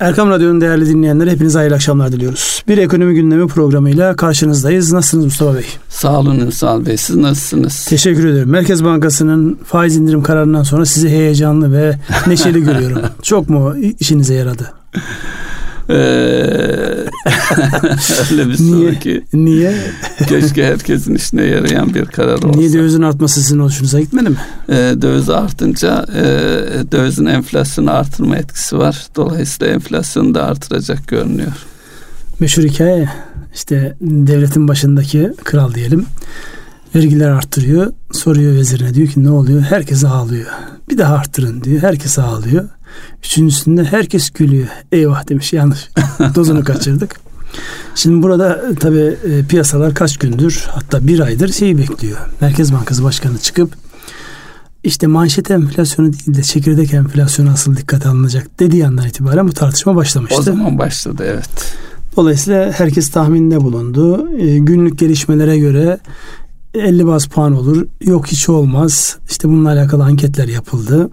Erkam Radyo'nun değerli dinleyenleri, hepinize hayırlı akşamlar diliyoruz. Bir ekonomi gündemi programıyla karşınızdayız. Nasılsınız Mustafa Bey? Sağ olun Ünsal Bey. Siz nasılsınız? Teşekkür ederim. Merkez Bankası'nın faiz indirim kararından sonra sizi heyecanlı ve neşeli görüyorum. Çok mu işinize yaradı? Öyle bir soru ki. Niye? Keşke herkesin işine yarayan bir karar olsa. Niye dövizin artması sizin hoşunuza gitmedi mi? Döviz artınca dövizin enflasyonu artırma etkisi var. Dolayısıyla enflasyonu da artıracak görünüyor. Meşhur hikaye, işte devletin başındaki kral diyelim, vergiler arttırıyor. Soruyor vezirine, diyor ki ne oluyor? Herkes ağlıyor. Bir daha arttırın diyor. Herkes ağlıyor. Üçüncüsünde herkes gülüyor. Eyvah demiş, yanlış. Dozunu kaçırdık. Şimdi burada tabii piyasalar kaç gündür, hatta bir aydır şeyi bekliyor. Merkez Bankası Başkanı çıkıp işte manşet enflasyonu değil de çekirdek enflasyonu asıl dikkate alınacak dediği andan itibaren bu tartışma başlamıştı. O zaman başladı, evet. Dolayısıyla herkes tahminde bulundu. Günlük gelişmelere göre 50 baz puan olur, yok hiç olmaz. İşte bununla alakalı anketler yapıldı.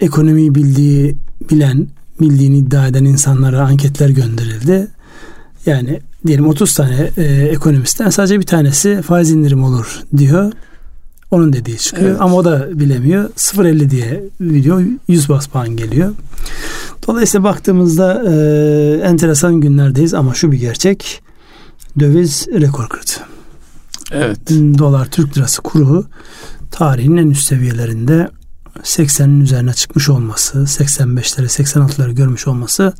Ekonomiyi bildiğini iddia eden insanlara anketler gönderildi. Yani diyelim 30 tane ekonomistten sadece bir tanesi faiz indirimi olur diyor. Onun dediği çıkıyor, evet. Ama o da bilemiyor. 0.50 diye video 100 baz puan geliyor. Dolayısıyla baktığımızda enteresan günlerdeyiz ama şu bir gerçek. Döviz rekor kırdı. Evet. Dolar Türk lirası kuru tarihin en üst seviyelerinde 80'in üzerine çıkmış olması, 85'lere, 86'ları görmüş olması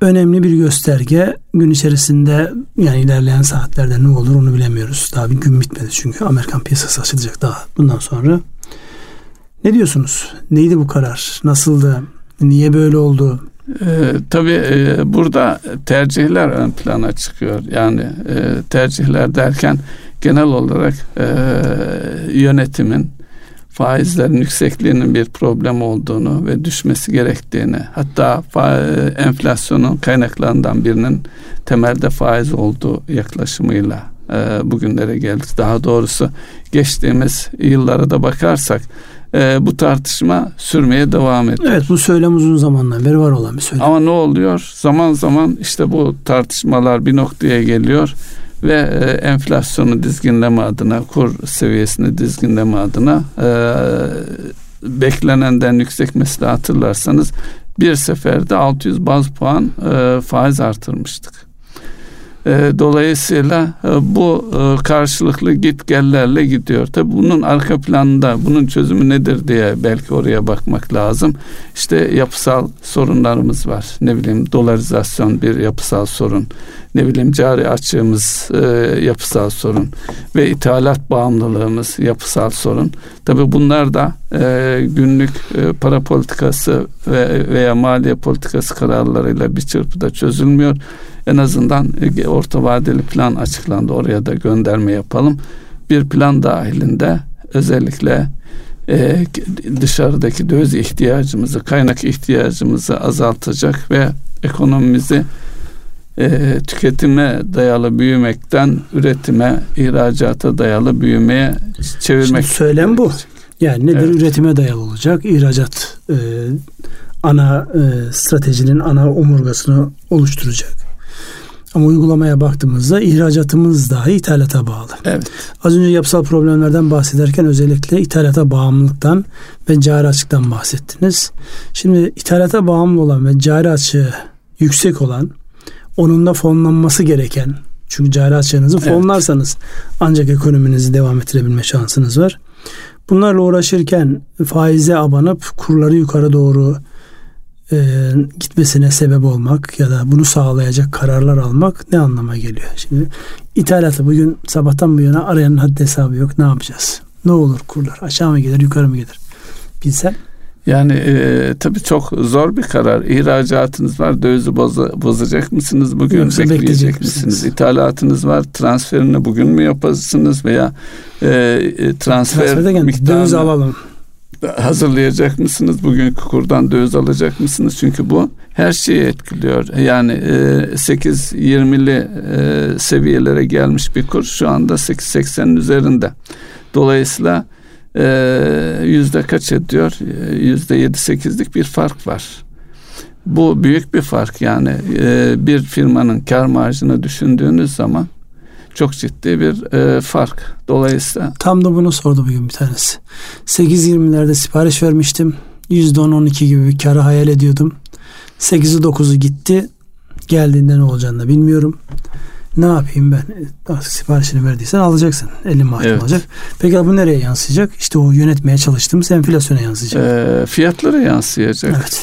önemli bir gösterge. Gün içerisinde, yani ilerleyen saatlerde ne olur onu bilemiyoruz. Daha bir gün bitmedi çünkü. Amerikan piyasası açılacak daha bundan sonra. Ne diyorsunuz? Neydi bu karar? Nasıldı? Niye böyle oldu? Tabii burada tercihler ön plana çıkıyor. Yani tercihler derken genel olarak yönetimin faizlerin yüksekliğinin bir problem olduğunu ve düşmesi gerektiğini, hatta enflasyonun kaynaklarından birinin temelde faiz olduğu yaklaşımıyla bugünlere geldik. Daha doğrusu geçtiğimiz yıllara da bakarsak bu tartışma sürmeye devam ediyor. Evet, bu söylem uzun zamandan beri var olan bir söylem. Ama ne oluyor? Zaman zaman işte bu tartışmalar bir noktaya geliyor ve enflasyonu dizginleme adına, kur seviyesini dizginleme adına beklenenden yüksek, mesela hatırlarsanız bir seferde 600 baz puan faiz artırmıştık. Dolayısıyla bu karşılıklı gitgellerle gidiyor. Tabii bunun arka planında bunun çözümü nedir diye belki oraya bakmak lazım. İşte yapısal sorunlarımız var. Ne bileyim, dolarizasyon bir yapısal sorun. Ne bileyim, cari açığımız yapısal sorun ve ithalat bağımlılığımız yapısal sorun. Tabii bunlar da günlük para politikası veya maliye politikası kararlarıyla bir çırpıda çözülmüyor. En azından orta vadeli plan açıklandı. Oraya da gönderme yapalım. Bir plan dahilinde özellikle dışarıdaki döviz ihtiyacımızı, kaynak ihtiyacımızı azaltacak ve ekonomimizi tüketime dayalı büyümekten üretime, ihracata dayalı büyümeye çevirmek. Şimdi söylem bu. Yani nedir? Evet. Üretime dayalı olacak. İhracat ana stratejinin ana omurgasını oluşturacak. Ama uygulamaya baktığımızda ihracatımız dahi ithalata bağlı. Evet. Az önce yapısal problemlerden bahsederken özellikle ithalata bağımlılıktan ve cari açıktan bahsettiniz. Şimdi ithalata bağımlı olan ve cari açığı yüksek olan, onun da fonlanması gereken, çünkü cari açığınızı fonlarsanız ancak ekonominizi devam ettirebilme şansınız var. Bunlarla uğraşırken faize abanıp kurları yukarı doğru gitmesine sebep olmak ya da bunu sağlayacak kararlar almak ne anlama geliyor? Şimdi ithalatı bugün sabahtan bu yana arayanın haddi hesabı yok. Ne yapacağız? Ne olur kurlar? Aşağı mı gider, yukarı mı gider? Bilsem. Yani tabii çok zor bir karar. İhracatınız var, dövizi bozacak mısınız? Bugün yoksa bekleyecek misiniz? İthalatınız var, transferini bugün mü yaparsınız veya transferde miktarını döviz alalım, hazırlayacak mısınız? Bugünkü kurdan döviz alacak mısınız? Çünkü bu her şeyi etkiliyor. Yani 8.20'li seviyelere gelmiş bir kur şu anda 8.80'in üzerinde. Dolayısıyla %7-8'lik bir fark var. Bu büyük bir fark yani. Bir firmanın kar marjını düşündüğünüz zaman çok ciddi bir fark. Dolayısıyla tam da bunu sordu bugün bir tanesi. 8.20'lerde sipariş vermiştim. %10-12 gibi bir karı hayal ediyordum. 8'i 9'u gitti. Geldiğinde ne olacağını da bilmiyorum. Ne yapayım ben? Artık siparişini verdiysen alacaksın. Elin mahkum olacak. Peki bu nereye yansıyacak? İşte o yönetmeye çalıştığımız enflasyona yansıyacak. Fiyatlara yansıyacak. Evet.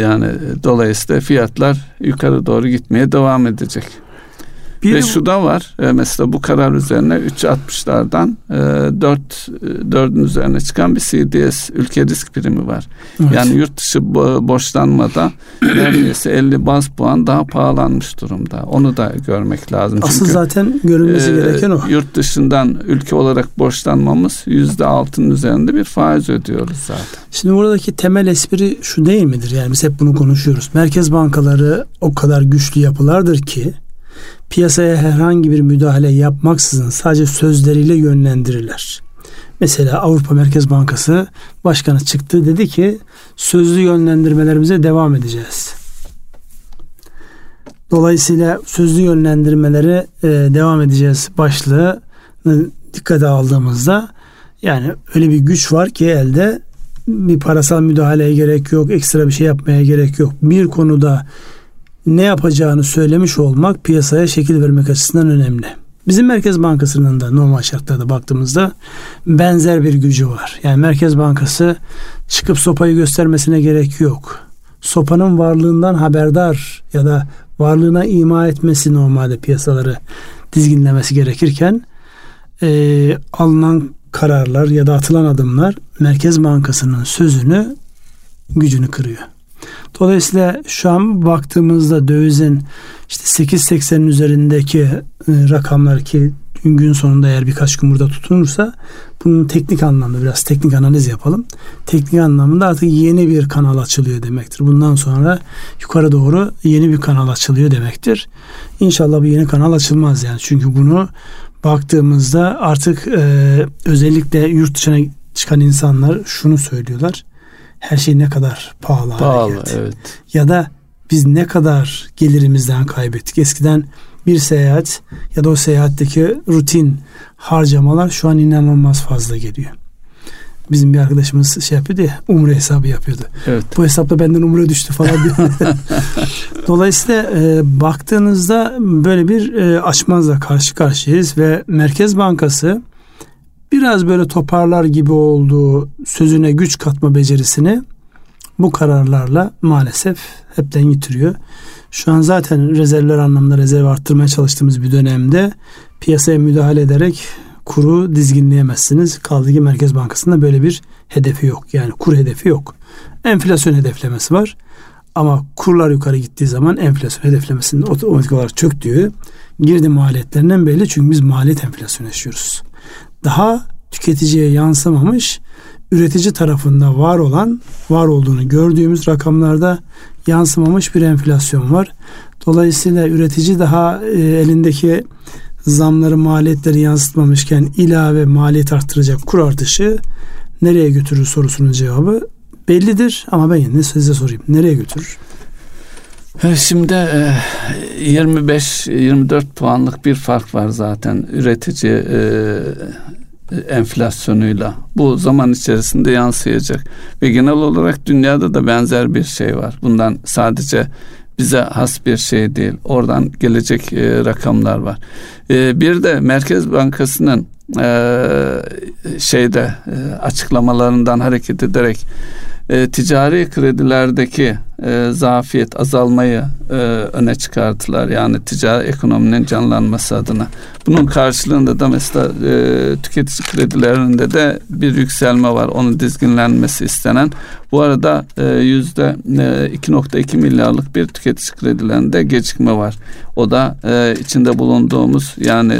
Yani dolayısıyla fiyatlar yukarı doğru gitmeye devam edecek. Ve şu da var. Mesela bu karar üzerine 3.60'lardan 4'ün üzerine çıkan bir CDS ülke risk primi var. Evet. Yani yurt dışı borçlanmada neredeyse 50 baz puan daha pahalanmış durumda. Onu da görmek lazım. Asıl çünkü zaten görülmesi gereken o. Yurt dışından ülke olarak borçlanmamız %6'nın üzerinde bir faiz ödüyoruz zaten. Şimdi buradaki temel espri şu değil midir? Yani biz hep bunu konuşuyoruz. Merkez bankaları o kadar güçlü yapılardır ki piyasaya herhangi bir müdahale yapmaksızın sadece sözleriyle yönlendirirler. Mesela Avrupa Merkez Bankası başkanı çıktı, dedi ki sözlü yönlendirmelerimize devam edeceğiz. Dolayısıyla sözlü yönlendirmelere devam edeceğiz başlığını dikkate aldığımızda yani öyle bir güç var ki elde, bir parasal müdahaleye gerek yok, ekstra bir şey yapmaya gerek yok. Bir konuda ne yapacağını söylemiş olmak piyasaya şekil vermek açısından önemli. Bizim Merkez Bankası'nın da normal şartlarda baktığımızda benzer bir gücü var. Yani Merkez Bankası çıkıp sopayı göstermesine gerek yok. Sopanın varlığından haberdar ya da varlığına ima etmesi normalde piyasaları dizginlemesi gerekirken alınan kararlar ya da atılan adımlar Merkez Bankası'nın sözünü, gücünü kırıyor. Dolayısıyla şu an baktığımızda dövizin işte 8.80'in üzerindeki rakamlar ki gün sonunda eğer birkaç gün burada tutunursa bunun teknik anlamda biraz teknik analiz yapalım. Teknik anlamda artık yeni bir kanal açılıyor demektir. Bundan sonra yukarı doğru yeni bir kanal açılıyor demektir. İnşallah bu yeni kanal açılmaz yani. Çünkü bunu baktığımızda artık özellikle yurt dışına çıkan insanlar şunu söylüyorlar. Her şey ne kadar pahalı hale geldi. Evet. Ya da biz ne kadar gelirimizden kaybettik. Eskiden bir seyahat ya da o seyahatteki rutin harcamalar şu an inanılmaz fazla geliyor. Bizim bir arkadaşımız şey yapıyordu ya, umre hesabı yapıyordu. Evet. Bu hesapla benden umre düştü falan diye. Dolayısıyla baktığınızda böyle bir açmazla karşı karşıyayız ve Merkez Bankası biraz böyle toparlar gibi olduğu sözüne güç katma becerisini bu kararlarla maalesef hepten yitiriyor. Şu an zaten rezervler anlamında rezerv arttırmaya çalıştığımız bir dönemde piyasaya müdahale ederek kuru dizginleyemezsiniz. Kaldı ki Merkez Bankası'nda böyle bir hedefi yok. Yani kur hedefi yok. Enflasyon hedeflemesi var. Ama kurlar yukarı gittiği zaman enflasyon hedeflemesinin otomatik olarak çöktüğü girdi maliyetlerinden belli. Çünkü biz maliyet enflasyonu yaşıyoruz. Daha tüketiciye yansımamış, üretici tarafında var olduğunu gördüğümüz rakamlarda yansımamış bir enflasyon var. Dolayısıyla üretici daha elindeki zamları, maliyetleri yansıtmamışken ilave maliyet arttıracak kur artışı nereye götürür sorusunun cevabı bellidir. Ama ben yine size sorayım. Nereye götürür? Şimdi 25-24 puanlık bir fark var zaten üretici enflasyonuyla. Bu zaman içerisinde yansıyacak. Ve genel olarak dünyada da benzer bir şey var. Bundan sadece bize has bir şey değil. Oradan gelecek rakamlar var. Bir de Merkez Bankası'nın açıklamalarından hareket ederek ticari kredilerdeki zafiyet azalmayı öne çıkarttılar. Yani ticari ekonominin canlanması adına. Bunun karşılığında da mesela tüketici kredilerinde de bir yükselme var. Onun dizginlenmesi istenen. Bu arada %2.2 milyarlık bir tüketici kredilerinde gecikme var. O da içinde bulunduğumuz yani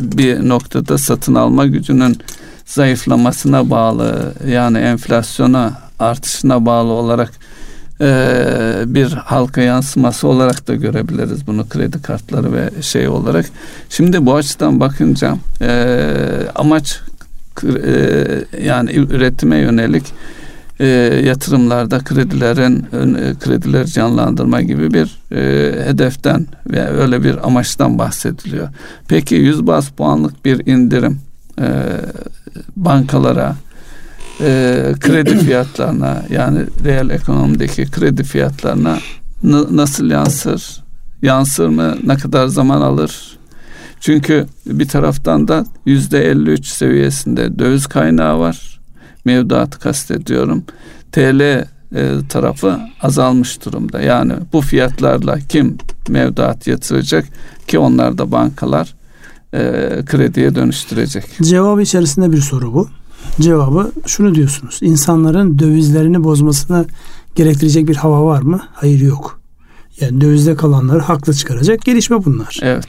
bir noktada satın alma gücünün zayıflamasına bağlı yani enflasyona artışına bağlı olarak bir halka yansıması olarak da görebiliriz bunu kredi kartları ve şey olarak. Şimdi bu açıdan bakınca amaç yani üretime yönelik yatırımlarda kredileri canlandırma gibi bir hedeften ve öyle bir amaçtan bahsediliyor. Peki 100 baz puanlık bir indirim bankalara, kredi fiyatlarına, yani reel ekonomideki kredi fiyatlarına nasıl yansır? Yansır mı? Ne kadar zaman alır? Çünkü bir taraftan da %53 seviyesinde döviz kaynağı var. Mevduatı kastediyorum. TL tarafı azalmış durumda. Yani bu fiyatlarla kim mevduat yatıracak ki onlar da bankalar krediye dönüştürecek. Cevabı içerisinde bir soru bu. Cevabı şunu diyorsunuz. İnsanların dövizlerini bozmasına gerektirecek bir hava var mı? Hayır, yok. Yani dövizde kalanları haklı çıkaracak gelişme bunlar. Evet.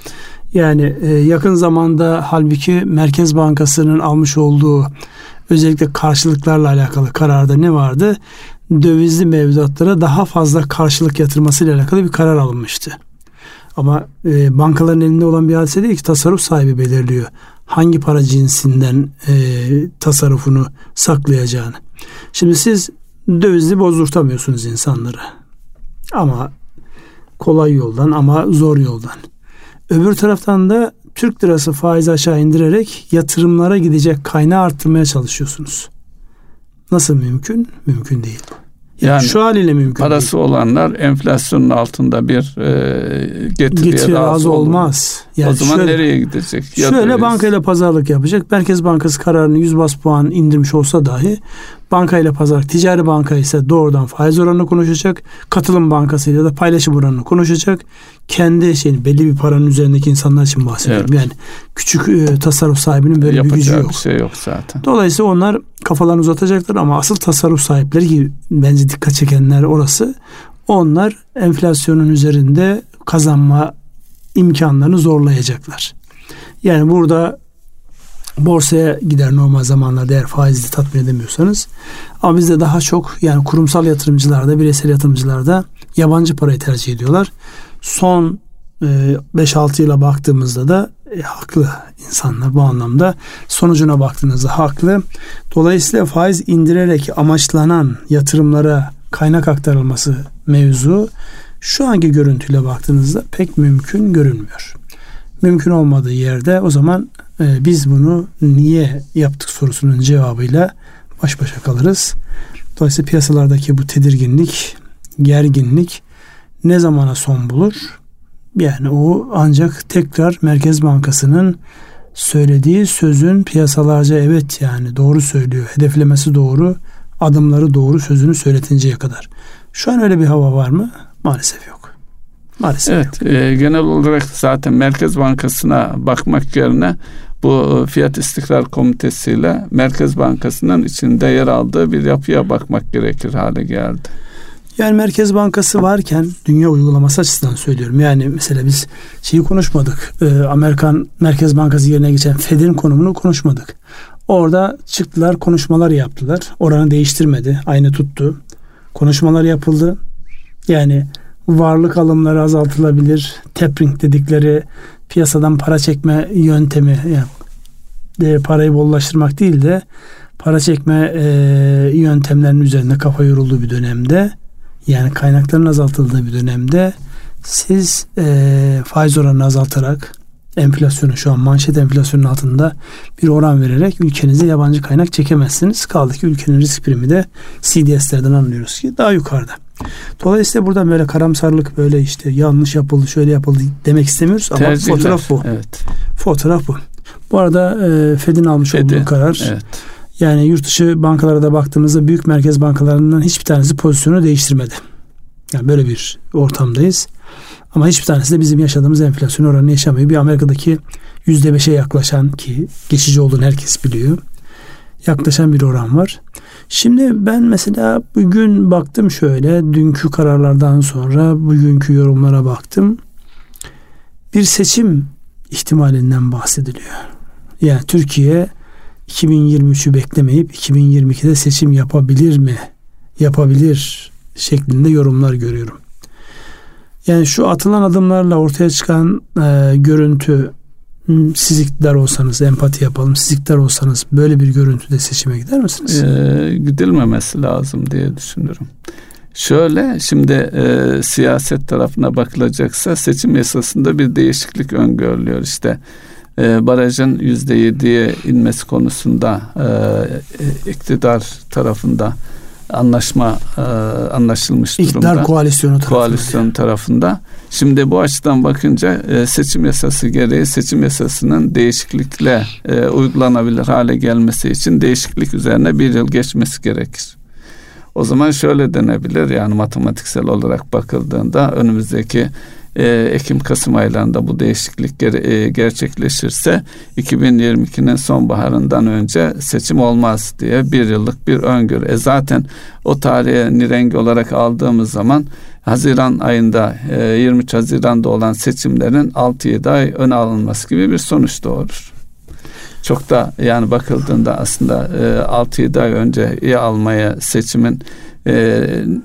Yani yakın zamanda halbuki Merkez Bankası'nın almış olduğu özellikle karşılıklarla alakalı kararda ne vardı? Dövizli mevduatlara daha fazla karşılık yatırmasıyla alakalı bir karar alınmıştı. Ama bankaların elinde olan bir hadise değil ki, tasarruf sahibi belirliyor hangi para cinsinden tasarrufunu saklayacağını. Şimdi siz dövizli bozdurtamıyorsunuz insanları. Ama kolay yoldan, ama zor yoldan. Öbür taraftan da Türk lirası faizi aşağı indirerek yatırımlara gidecek kaynağı arttırmaya çalışıyorsunuz. Nasıl mümkün? Mümkün değil. Yani şu haliyle mümkün parası değil. Olanlar enflasyonun altında bir getiriye razı olmaz. Yani o zaman şöyle, nereye gidecek? Şöyle bankayla pazarlık yapacak. Merkez Bankası kararını 100 baz puan indirmiş olsa dahi bankayla pazarlık, ticari banka ise doğrudan faiz oranını konuşacak. Katılım bankasıyla da paylaşım oranını konuşacak. Kendi belli bir paranın üzerindeki insanlar için bahsediyorum. Evet. Yani küçük tasarruf sahibinin böyle yapacağı bir gücü yok. Bir şey yok zaten. Dolayısıyla onlar kafalarını uzatacaklar ama asıl tasarruf sahipleri, ki bence dikkat çekenler orası, onlar enflasyonun üzerinde kazanma imkanlarını zorlayacaklar. Yani burada borsaya gider normal zamanlarda eğer faizli tatmin edemiyorsanız. Ama bizde daha çok yani kurumsal yatırımcılarda, bireysel yatırımcılarda yabancı parayı tercih ediyorlar. Son 5-6 yıla baktığımızda da haklı insanlar bu anlamda, sonucuna baktığınızda haklı. Dolayısıyla faiz indirerek amaçlanan yatırımlara kaynak aktarılması mevzu şu anki görüntüyle baktığınızda pek mümkün görünmüyor. Mümkün olmadığı yerde o zaman biz bunu niye yaptık sorusunun cevabıyla baş başa kalırız. Dolayısıyla piyasalardaki bu tedirginlik, gerginlik ne zamana son bulur? Yani o ancak tekrar Merkez Bankası'nın söylediği sözün piyasalarca evet yani doğru söylüyor, hedeflemesi doğru, adımları doğru sözünü söyletinceye kadar. Şu an öyle bir hava var mı? Maalesef yok. Maalesef evet, genel olarak zaten Merkez Bankası'na bakmak yerine bu Fiyat İstikrar Komitesi ile Merkez Bankası'nın içinde yer aldığı bir yapıya bakmak gerekir hale geldi. Yani Merkez Bankası varken dünya uygulaması açısından söylüyorum. Yani mesela biz konuşmadık. Amerikan Merkez Bankası yerine geçen Fed'in konumunu konuşmadık. Orada çıktılar, konuşmalar yaptılar. Oranı değiştirmedi. Aynı tuttu. Konuşmalar yapıldı. Yani varlık alımları azaltılabilir. Tapering dedikleri piyasadan para çekme yöntemi, yani parayı bollaştırmak değil de para çekme yöntemlerinin üzerinde kafa yorulduğu bir dönemde, yani kaynakların azaltıldığı bir dönemde siz faiz oranını azaltarak enflasyonu, şu an manşet enflasyonun altında bir oran vererek ülkenize yabancı kaynak çekemezsiniz. Kaldı ki ülkenin risk primi de CDS'lerden anlıyoruz ki daha yukarıda. Dolayısıyla buradan böyle karamsarlık, böyle yanlış yapıldı, şöyle yapıldı demek istemiyoruz ama tercihler, fotoğraf bu. Evet. Fotoğraf bu. Bu arada Fed'in almış olduğu karar. Evet. Yani yurt dışı bankalara da baktığımızda büyük merkez bankalarından hiçbir tanesi pozisyonu değiştirmedi. Yani böyle bir ortamdayız. Ama hiçbir tanesi de bizim yaşadığımız enflasyon oranını yaşamıyor. Bir Amerika'daki %5'e yaklaşan, ki geçici olduğunu herkes biliyor, yaklaşan bir oran var. Şimdi ben mesela bugün baktım dünkü kararlardan sonra bugünkü yorumlara baktım. Bir seçim ihtimalinden bahsediliyor. Yani Türkiye 2023'ü beklemeyip 2022'de seçim yapabilir mi? Yapabilir şeklinde yorumlar görüyorum. Yani şu atılan adımlarla ortaya çıkan görüntü Siz iktidar olsanız, empati yapalım, siz iktidar olsanız böyle bir görüntüde seçime gider misiniz? Gidilmemesi lazım diye düşünüyorum. Şöyle, şimdi siyaset tarafına bakılacaksa seçim yasasında bir değişiklik öngörülüyor. İşte barajın %7'ye inmesi konusunda iktidar tarafında anlaşma anlaşılmış durumda. İktidar koalisyonu tarafında. Şimdi bu açıdan bakınca seçim yasası gereği seçim yasasının değişiklikle uygulanabilir hale gelmesi için değişiklik üzerine bir yıl geçmesi gerekir. O zaman şöyle denebilir, yani matematiksel olarak bakıldığında önümüzdeki Ekim-Kasım aylarında bu değişiklik gerçekleşirse 2022'nin sonbaharından önce seçim olmaz diye bir yıllık bir öngörü. Zaten o tarihe nirengi olarak aldığımız zaman Haziran ayında 23 Haziran'da olan seçimlerin 6-7 ay öne alınması gibi bir sonuç doğurur. Çok da yani bakıldığında aslında 6-7 ay önceye almaya seçimin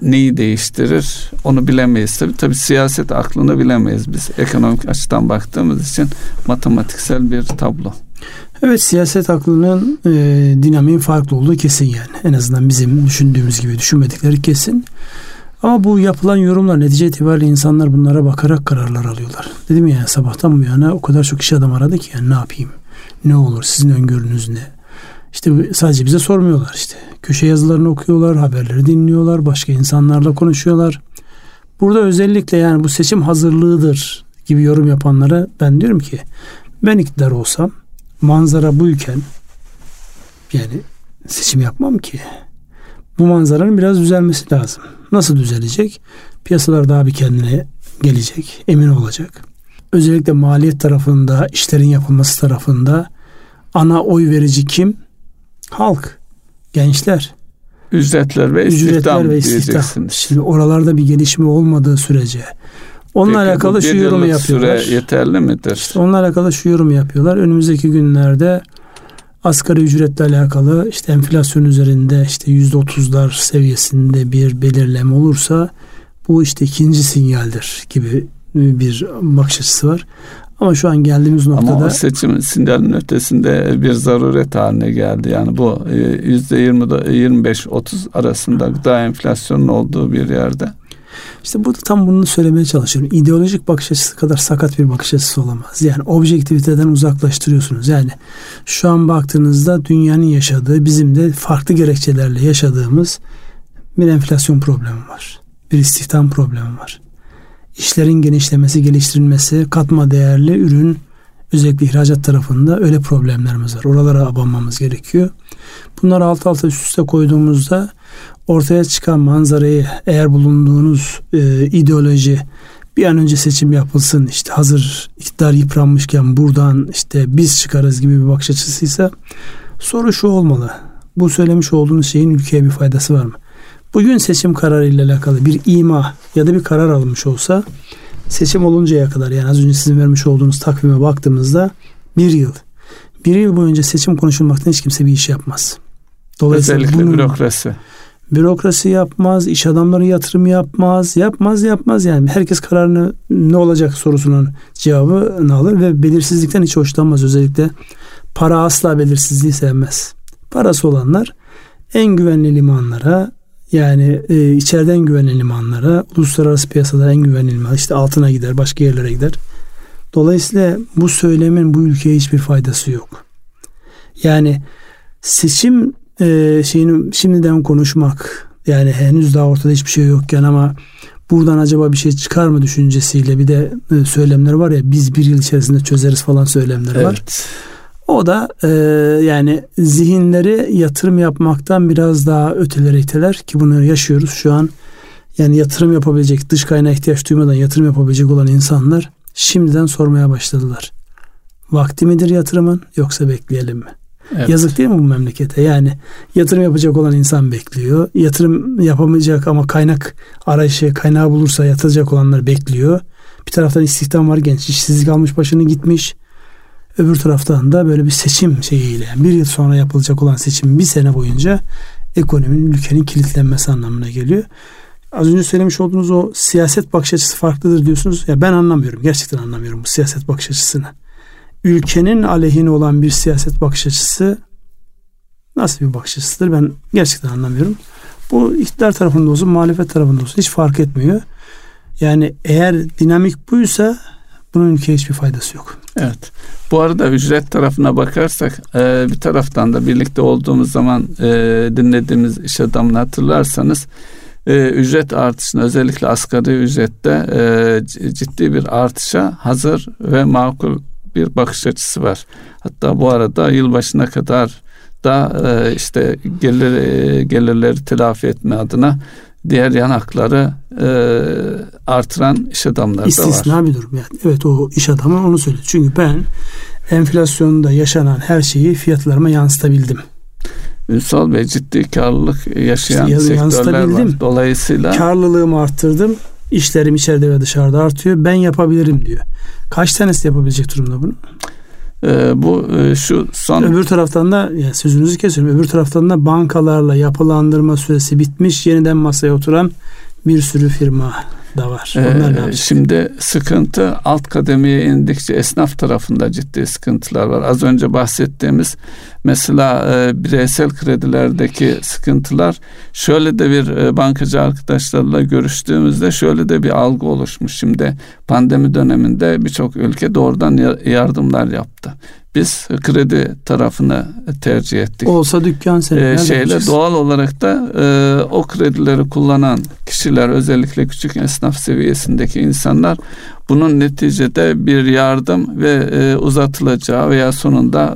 neyi değiştirir onu bilemeyiz. Tabii siyaset aklını bilemeyiz biz. Ekonomik açıdan baktığımız için matematiksel bir tablo. Evet, siyaset aklının dinamiğin farklı olduğu kesin yani. En azından bizim düşündüğümüz gibi düşünmedikleri kesin. Ama bu yapılan yorumlar netice itibariyle insanlar bunlara bakarak kararlar alıyorlar. Dedim ya, sabahtan bu yana o kadar çok iş adam aradı ki yani ne yapayım? Ne olur? Sizin öngörünüz ne? İşte sadece bize sormuyorlar işte. Köşe yazılarını okuyorlar, haberleri dinliyorlar, başka insanlarla konuşuyorlar. Burada özellikle yani bu seçim hazırlığıdır gibi yorum yapanlara ben diyorum ki ben iktidar olsam manzara buyken yani seçim yapmam ki. Bu manzaranın biraz düzelmesi lazım. Nasıl düzelecek? Piyasalar daha bir kendine gelecek, emin olacak. Özellikle maliyet tarafında, işlerin yapılması tarafında ana oy verici kim? Halk, gençler. Ücretler ve istihdam. Şimdi oralarda bir gelişme olmadığı sürece. Onunla alakalı şu yorumu yapıyorlar. Süre yeterli midir? İşte onunla alakalı şu yorumu yapıyorlar. Önümüzdeki günlerde asgari ücretle alakalı işte enflasyon üzerinde işte %30'lar seviyesinde bir belirleme olursa bu işte ikinci sinyaldir gibi bir bakış açısı var. Ama şu an geldiğimiz noktada... Ama o seçim sinyalinin ötesinde bir zaruret haline geldi. Yani bu %25-30 arasında gıda enflasyonun olduğu bir yerde. İşte burada tam bunu söylemeye çalışıyorum. İdeolojik bakış açısı kadar sakat bir bakış açısı olamaz. Yani objektiviteden uzaklaştırıyorsunuz. Yani şu an baktığınızda dünyanın yaşadığı, bizim de farklı gerekçelerle yaşadığımız bir enflasyon problemi var. Bir istihdam problemi var. İşlerin genişlemesi, geliştirilmesi, katma değerli ürün, özellikle ihracat tarafında öyle problemlerimiz var. Oralara abanmamız gerekiyor. Bunları alt alta üst üste koyduğumuzda ortaya çıkan manzarayı, eğer bulunduğunuz ideoloji bir an önce seçim yapılsın, işte hazır iktidar yıpranmışken buradan işte biz çıkarız gibi bir bakış açısıysa soru şu olmalı. Bu söylemiş olduğunuz şeyin ülkeye bir faydası var mı? Bugün seçim kararıyla alakalı bir ima ya da bir karar alınmış olsa seçim oluncaya kadar, yani az önce sizin vermiş olduğunuz takvime baktığımızda bir yıl boyunca seçim konuşulmaktan hiç kimse bir iş yapmaz. Dolayısıyla özellikle bürokrasi yapmaz, iş adamları yatırım yapmaz yani. Herkes kararını ne olacak sorusunun cevabını alır ve belirsizlikten hiç hoşlanmaz. Özellikle para asla belirsizliği sevmez. Parası olanlar en güvenli limanlara, yani içeriden güvenli limanlara, uluslararası piyasada en güvenli limanlara, işte altına gider, başka yerlere gider. Dolayısıyla bu söylemin bu ülkeye hiçbir faydası yok. Yani seçim şeyini şimdiden konuşmak, yani henüz daha ortada hiçbir şey yokken ama buradan acaba bir şey çıkar mı düşüncesiyle, bir de söylemler var ya, biz bir yıl içerisinde çözeriz falan söylemler var. O da yani zihinleri yatırım yapmaktan biraz daha ötelere iteler ki bunu yaşıyoruz şu an. Yani yatırım yapabilecek, dış kaynağa ihtiyaç duymadan yatırım yapabilecek olan insanlar şimdiden sormaya başladılar. Vakti midir yatırımın, yoksa bekleyelim mi? Evet. Yazık değil mi bu memlekete? Yani yatırım yapacak olan insan bekliyor. Yatırım yapamayacak ama kaynak arayışı, kaynağı bulursa yatıracak olanlar bekliyor. Bir taraftan istihdam var, genç işsizlik almış başını gitmiş. Öbür taraftan da böyle bir seçim şeyiyle, yani bir yıl sonra yapılacak olan seçim bir sene boyunca ekonominin, ülkenin kilitlenmesi anlamına geliyor. Az önce söylemiş olduğunuz o siyaset bakış açısı farklıdır diyorsunuz. Ya ben anlamıyorum. Gerçekten anlamıyorum bu siyaset bakış açısını. ülkenin aleyhine olan bir siyaset bakış açısı nasıl bir bakış açısıdır? Ben gerçekten anlamıyorum. Bu iktidar tarafında olsun, muhalefet tarafında olsun hiç fark etmiyor. Yani eğer dinamik buysa bunun ülkeye hiçbir faydası yok. Evet. Bu arada ücret tarafına bakarsak bir taraftan da birlikte olduğumuz zaman dinlediğimiz iş adamını hatırlarsanız ücret artışına, özellikle asgari ücrette ciddi bir artışa hazır ve makul bir bakış açısı var. Hatta bu arada yılbaşına kadar da işte gelirleri telafi etme adına diğer yan hakları artıran iş adamları da var. İstisna bir durum yani. Evet, o iş adamı onu söyledi. Çünkü ben enflasyonda yaşanan her şeyi fiyatlarıma yansıtabildim. Ünsal Bey, ciddi karlılık yaşayan sektörler var. Dolayısıyla karlılığımı arttırdım. İşlerim içeride ve dışarıda artıyor. Ben yapabilirim diyor. Kaç tanesi yapabilecek durumda bunu? Öbür taraftan da, yani sözünüzü kesiyorum, öbür taraftan da bankalarla yapılandırma süresi bitmiş, yeniden masaya oturan bir sürü firma da var. Şimdi sıkıntı alt kademeye indikçe esnaf tarafında ciddi sıkıntılar var. Az önce bahsettiğimiz mesela bireysel kredilerdeki sıkıntılar, şöyle de bir bankacı arkadaşlarla görüştüğümüzde şöyle de bir algı oluşmuş. Şimdi pandemi döneminde birçok ülke doğrudan yardımlar yaptı. Biz kredi tarafını tercih ettik. Olsa dükkan doğal olarak da o kredileri kullanan kişiler, özellikle küçük esnaf seviyesindeki insanlar, bunun neticede bir yardım ve uzatılacağı veya sonunda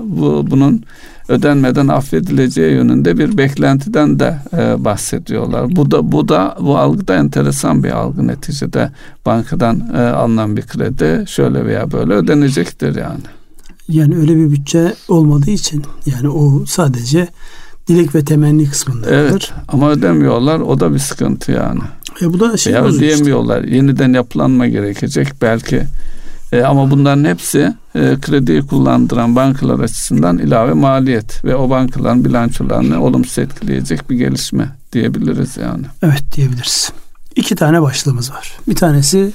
bunun ödenmeden affedileceği yönünde bir beklentiden de bahsediyorlar. Bu algıda enteresan bir algı neticede. Bankadan alınan bir kredi şöyle veya böyle ödenecektir yani. Yani öyle bir bütçe olmadığı için, yani o sadece dilek ve temenni kısmındadır. Evet, ama ödemiyorlar, o da bir sıkıntı yani. Bu da şey oluyor. Ödeyemiyorlar. İşte. Yeniden yapılanma gerekecek belki. Ama bunların hepsi krediyi kullandıran bankalar açısından ilave maliyet ve o bankaların bilançolarını olumsuz etkileyecek bir gelişme diyebiliriz yani. Evet, diyebiliriz. 2 tane başlığımız var. Bir tanesi,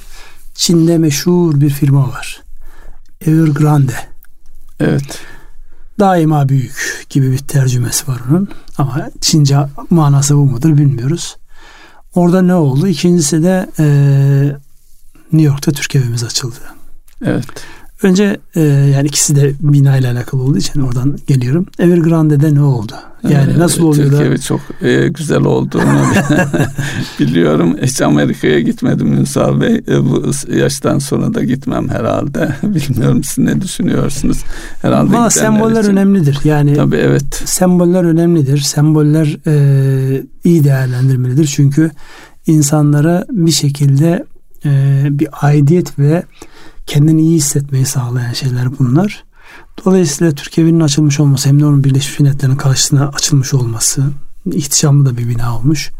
Çin'de meşhur bir firma var. Evergrande. Evet. Daima büyük gibi bir tercümesi var onun. Ama Çince manası bu mudur bilmiyoruz. Orada ne oldu? İkincisi de New York'ta Türk evimiz açıldı. Evet. Önce yani ikisi de bina ile alakalı olduğu için oradan geliyorum. Evergrande'de ne oldu? Yani nasıl oluyor da? Türkiye çok güzel olduğunu biliyorum. Hiç Amerika'ya gitmedim Ünsal Bey. Bu yaştan sonra da gitmem herhalde. Bilmiyorum, siz ne düşünüyorsunuz? Herhalde. Ama semboller için önemlidir. Yani tabii, evet. Semboller önemlidir. Semboller iyi değerlendirmelidir. Çünkü insanlara bir şekilde bir aidiyet ve kendini iyi hissetmeyi sağlayan şeyler bunlar. Dolayısıyla Türk evinin açılmış olması, hem de onun Birleşmiş Milletler'in karşısına açılmış olması, ihtişamlı da bir bina olmuş.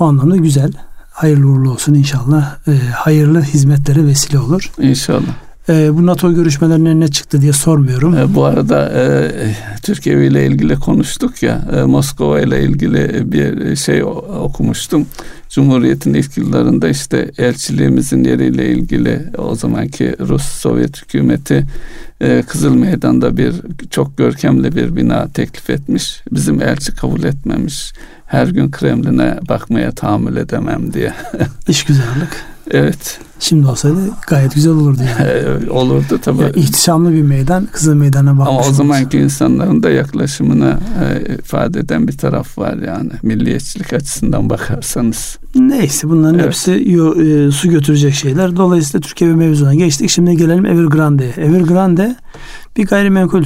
O anlamda güzel. Hayırlı uğurlu olsun inşallah. Hayırlı hizmetlere vesile olur. İnşallah. Bu NATO görüşmelerine ne çıktı diye sormuyorum. Bu arada Türkiye ile ilgili konuştuk ya, Moskova ile ilgili bir şey okumuştum. Cumhuriyet'in ilk yıllarında işte elçiliğimizin yeriyle ilgili o zamanki Rus-Sovyet hükümeti Kızıl Meydan'da bir çok görkemli bir bina teklif etmiş. Bizim elçi kabul etmemiş. Her gün Kremlin'e bakmaya tahammül edemem diye. İşgüzarlık. Evet. Şimdi olsaydı gayet güzel olurdu yani. Olurdu tabii. Yani ihtişamlı bir meydan, Kızıl Meydan'a bakmış. Ama o zamanki insanların da yaklaşımını ifade eden bir taraf var yani. Milliyetçilik açısından bakarsanız. Neyse, bunların hepsi su götürecek şeyler. Dolayısıyla Türkiye bir mevzuna geçtik. Şimdi gelelim Evergrande'ye. Evergrande bir gayrimenkul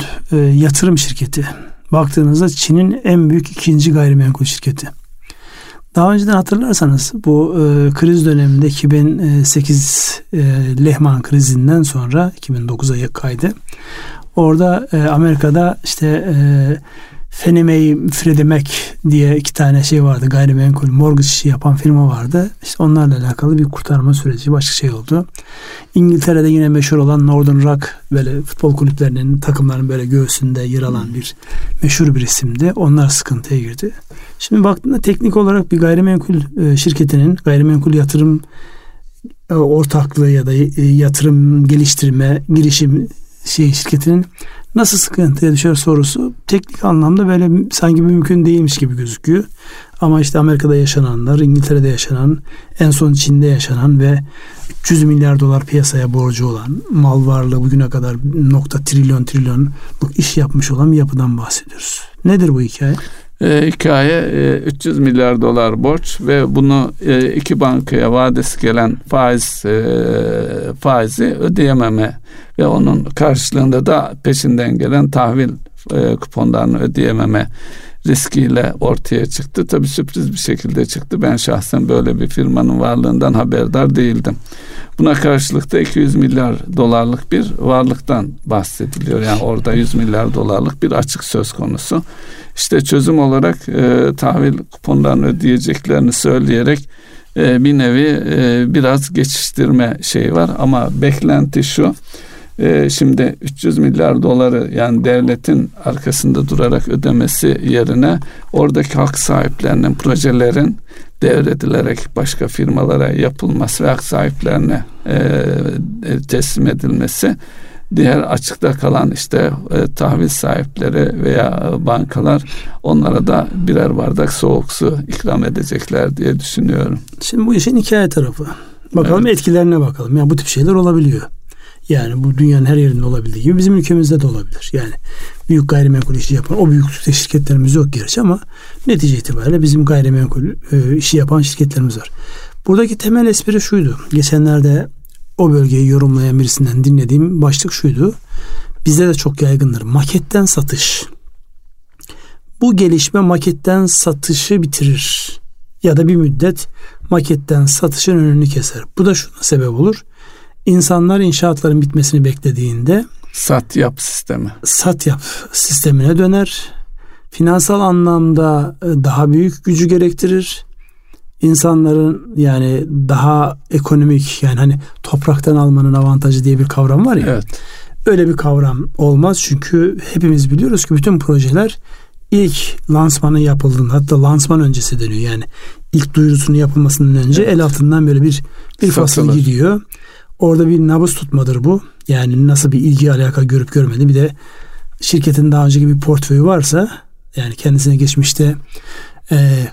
yatırım şirketi. Baktığınızda Çin'in en büyük 2. gayrimenkul şirketi. Daha önceden hatırlarsanız bu kriz döneminde 2008 Lehman krizinden sonra 2009'a yakaydı. Orada Amerika'da işte Fannie Mae, Freddie Mac diye 2 tane şey vardı. Gayrimenkul mortgage işi yapan firma vardı. İşte onlarla alakalı bir kurtarma süreci, başka şey oldu. İngiltere'de yine meşhur olan Northern Rock, böyle futbol kulüplerinin, takımların böyle göğsünde yer alan bir meşhur bir isimdi. Onlar sıkıntıya girdi. Şimdi baktığında teknik olarak bir gayrimenkul şirketinin gayrimenkul yatırım ortaklığı ya da yatırım geliştirme girişim şirketinin nasıl sıkıntıya düşer sorusu teknik anlamda böyle sanki mümkün değilmiş gibi gözüküyor. Ama işte Amerika'da yaşananlar, İngiltere'de yaşanan, en son Çin'de yaşanan ve 300 milyar dolar piyasaya borcu olan, mal varlığı bugüne kadar trilyon bu iş yapmış olan bir yapıdan bahsediyoruz. Nedir bu hikaye? Hikaye 300 milyar dolar borç ve bunu iki bankaya vadesi gelen faizi ödeyememe ve onun karşılığında da peşinden gelen tahvil kuponlarını ödeyememe riskiyle ortaya çıktı. Tabii sürpriz bir şekilde çıktı. Ben şahsen böyle bir firmanın varlığından haberdar değildim. Buna karşılık da 200 milyar dolarlık bir varlıktan bahsediliyor. Yani orada 100 milyar dolarlık bir açık söz konusu. İşte çözüm olarak tahvil kuponlarını ödeyeceklerini söyleyerek bir nevi biraz geçiştirme şeyi var. Ama beklenti şu: şimdi 300 milyar doları yani devletin arkasında durarak ödemesi yerine oradaki hak sahiplerinin, projelerin devredilerek başka firmalara yapılması ve hak sahiplerine teslim edilmesi, diğer açıkta kalan işte tahvil sahipleri veya bankalar, onlara da birer bardak soğuk su ikram edecekler diye düşünüyorum. Şimdi bu işin hikaye tarafı. Bakalım, evet, etkilerine bakalım. Yani bu tip şeyler olabiliyor. Yani bu dünyanın her yerinde olabildiği gibi bizim ülkemizde de olabilir. Yani büyük gayrimenkul işi yapan, o büyüklükte şirketlerimiz yok gerçi ama netice itibariyle bizim gayrimenkul işi yapan şirketlerimiz var. Buradaki temel espri şuydu. Geçenlerde o bölgeyi yorumlayan birisinden dinlediğim başlık şuydu: bizde de çok yaygındır maketten satış. Bu gelişme maketten satışı bitirir ya da bir müddet maketten satışın önünü keser. Bu da şuna sebep olur: İnsanlar inşaatların bitmesini beklediğinde sat yap sistemine döner. Finansal anlamda daha büyük gücü gerektirir. İnsanların yani daha ekonomik, yani hani topraktan almanın avantajı diye bir kavram var ya. Evet. Öyle bir kavram olmaz çünkü hepimiz biliyoruz ki bütün projeler ilk lansmanın yapıldığında, hatta lansman öncesi deniyor, yani ilk duyurusunu yapılmasından önce, evet, el altından böyle bir fasıl gidiyor. Orada bir nabız tutmadır bu. Yani nasıl bir ilgi alaka görüp görmedi. Bir de şirketin daha önceki bir portföyü varsa, yani kendisine geçmişte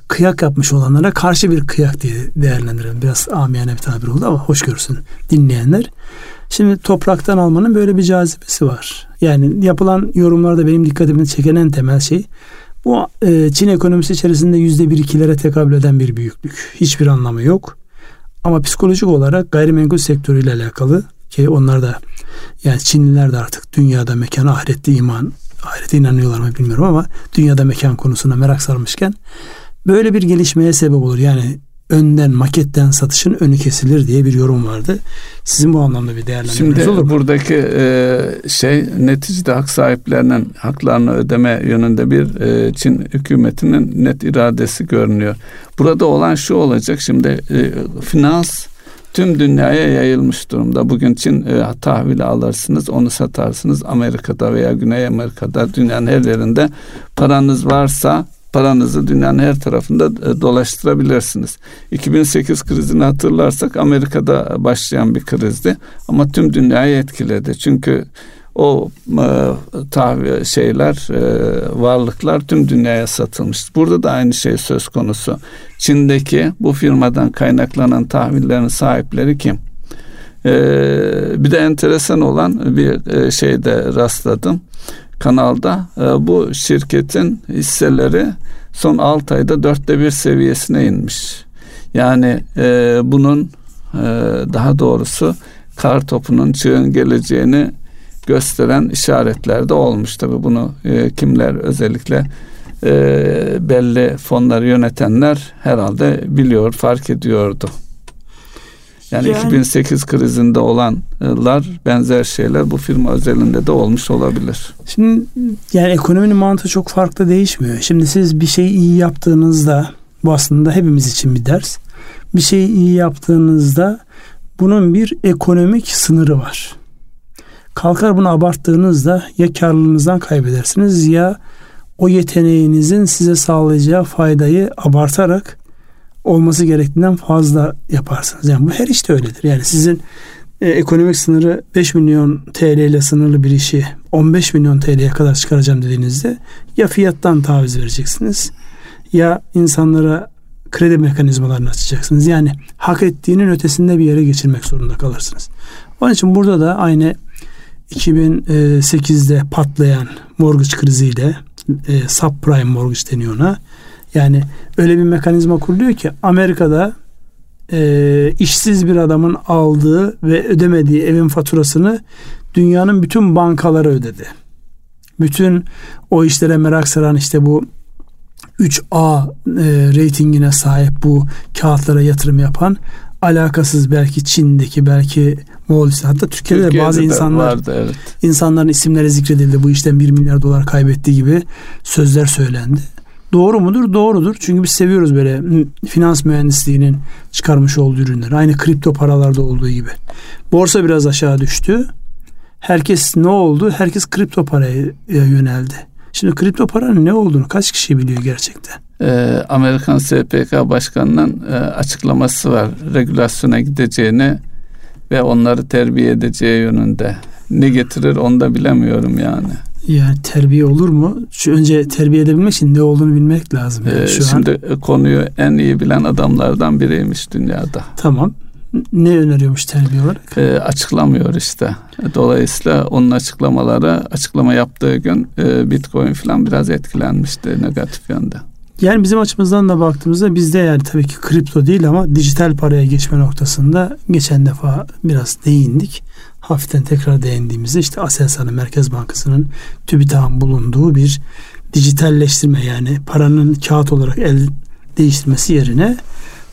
kıyak yapmış olanlara karşı bir kıyak diye değerlendirelim. Biraz amiyane bir tabir oldu ama hoş görsün dinleyenler. Şimdi topraktan almanın böyle bir cazibesi var. Yani yapılan yorumlarda benim dikkatimi çeken en temel şey bu: Çin ekonomisi içerisinde %1-2'lere tekabül eden bir büyüklük. Hiçbir anlamı yok. Ama psikolojik olarak gayrimenkul sektörüyle alakalı ki onlar da, yani Çinliler de artık dünyada mekan, ahirette iman, ahirete inanıyorlar mı bilmiyorum ama dünyada mekan konusuna merak sarmışken böyle bir gelişmeye sebep olur. Yani önden, maketten satışın önü kesilir diye bir yorum vardı. Sizin bu anlamda bir değerlendirmeniz olur mu? Şimdi buradaki neticede hak sahiplerinin haklarını ödeme yönünde bir Çin hükümetinin net iradesi görünüyor. Burada olan şu olacak: şimdi finans tüm dünyaya yayılmış durumda. Bugün Çin tahvili alırsınız, onu satarsınız. Amerika'da veya Güney Amerika'da, dünyanın her yerinde paranız varsa paranızı dünyanın her tarafında dolaştırabilirsiniz. 2008 krizini hatırlarsak Amerika'da başlayan bir krizdi ama tüm dünyayı etkiledi. Çünkü o varlıklar tüm dünyaya satılmış. Burada da aynı şey söz konusu. Çin'deki bu firmadan kaynaklanan tahvillerin sahipleri kim? Bir de enteresan olan bir şeyde rastladım kanalda. Bu şirketin hisseleri son 6 ayda 1/4 seviyesine inmiş. Yani bunun daha doğrusu kar topunun, çığın geleceğini gösteren işaretler de olmuş. Tabii bunu kimler, özellikle belli fonları yönetenler herhalde biliyor, fark ediyordu. Yani 2008 krizinde olanlar, benzer şeyler bu firma özelinde de olmuş olabilir. Şimdi yani ekonominin mantığı çok farklı değişmiyor. Şimdi siz bir şeyi iyi yaptığınızda, bu aslında hepimiz için bir ders. Bir şeyi iyi yaptığınızda bunun bir ekonomik sınırı var. Kalkar bunu abarttığınızda ya karlılığınızdan kaybedersiniz ya o yeteneğinizin size sağlayacağı faydayı abartarak olması gerektiğinden fazla yaparsınız. Yani bu her işte öyledir. Yani sizin ekonomik sınırı 5 milyon TL ile sınırlı bir işi 15 milyon TL'ye kadar çıkaracağım dediğinizde ya fiyattan taviz vereceksiniz ya insanlara kredi mekanizmalarını açacaksınız. Yani hak ettiğinin ötesinde bir yere geçirmek zorunda kalırsınız. Onun için burada da aynı 2008'de patlayan mortgage kriziyle subprime mortgage deniyor ona. Yani öyle bir mekanizma kuruluyor ki Amerika'da işsiz bir adamın aldığı ve ödemediği evin faturasını dünyanın bütün bankaları ödedi. Bütün o işlere merak saran işte bu 3A reytingine sahip bu kağıtlara yatırım yapan alakasız belki Çin'deki belki Moğolistan hatta Türkiye'de bazı insanlar vardı, evet. İnsanların isimleri zikredildi. Bu işten 1 milyar dolar kaybettiği gibi sözler söylendi. Doğru mudur? Doğrudur. Çünkü biz seviyoruz böyle finans mühendisliğinin çıkarmış olduğu ürünleri. Aynı kripto paralarda olduğu gibi. Borsa biraz aşağı düştü. Herkes ne oldu? Herkes kripto paraya yöneldi. Şimdi kripto paranın ne olduğunu kaç kişi biliyor gerçekten? Amerikan SPK Başkanı'nın açıklaması var. Regülasyona gideceğini ve onları terbiye edeceği yönünde. Ne getirir onu da bilemiyorum yani. Yani terbiye olur mu? Önce terbiye edebilmek için ne olduğunu bilmek lazım. Yani şimdi konuyu en iyi bilen adamlardan biriymiş dünyada. Tamam. Ne öneriyormuş terbiye olarak? Açıklamıyor işte. Dolayısıyla onun açıklamaları, açıklama yaptığı gün Bitcoin falan biraz etkilenmişti negatif yönde. Yani bizim açımızdan da baktığımızda bizde yani tabii ki kripto değil ama dijital paraya geçme noktasında geçen defa biraz değindik. Hafiften tekrar değindiğimizde işte ASELSAN'ın, Merkez Bankası'nın, TÜBİTAK'ın bulunduğu bir dijitalleştirme yani paranın kağıt olarak el değiştirmesi yerine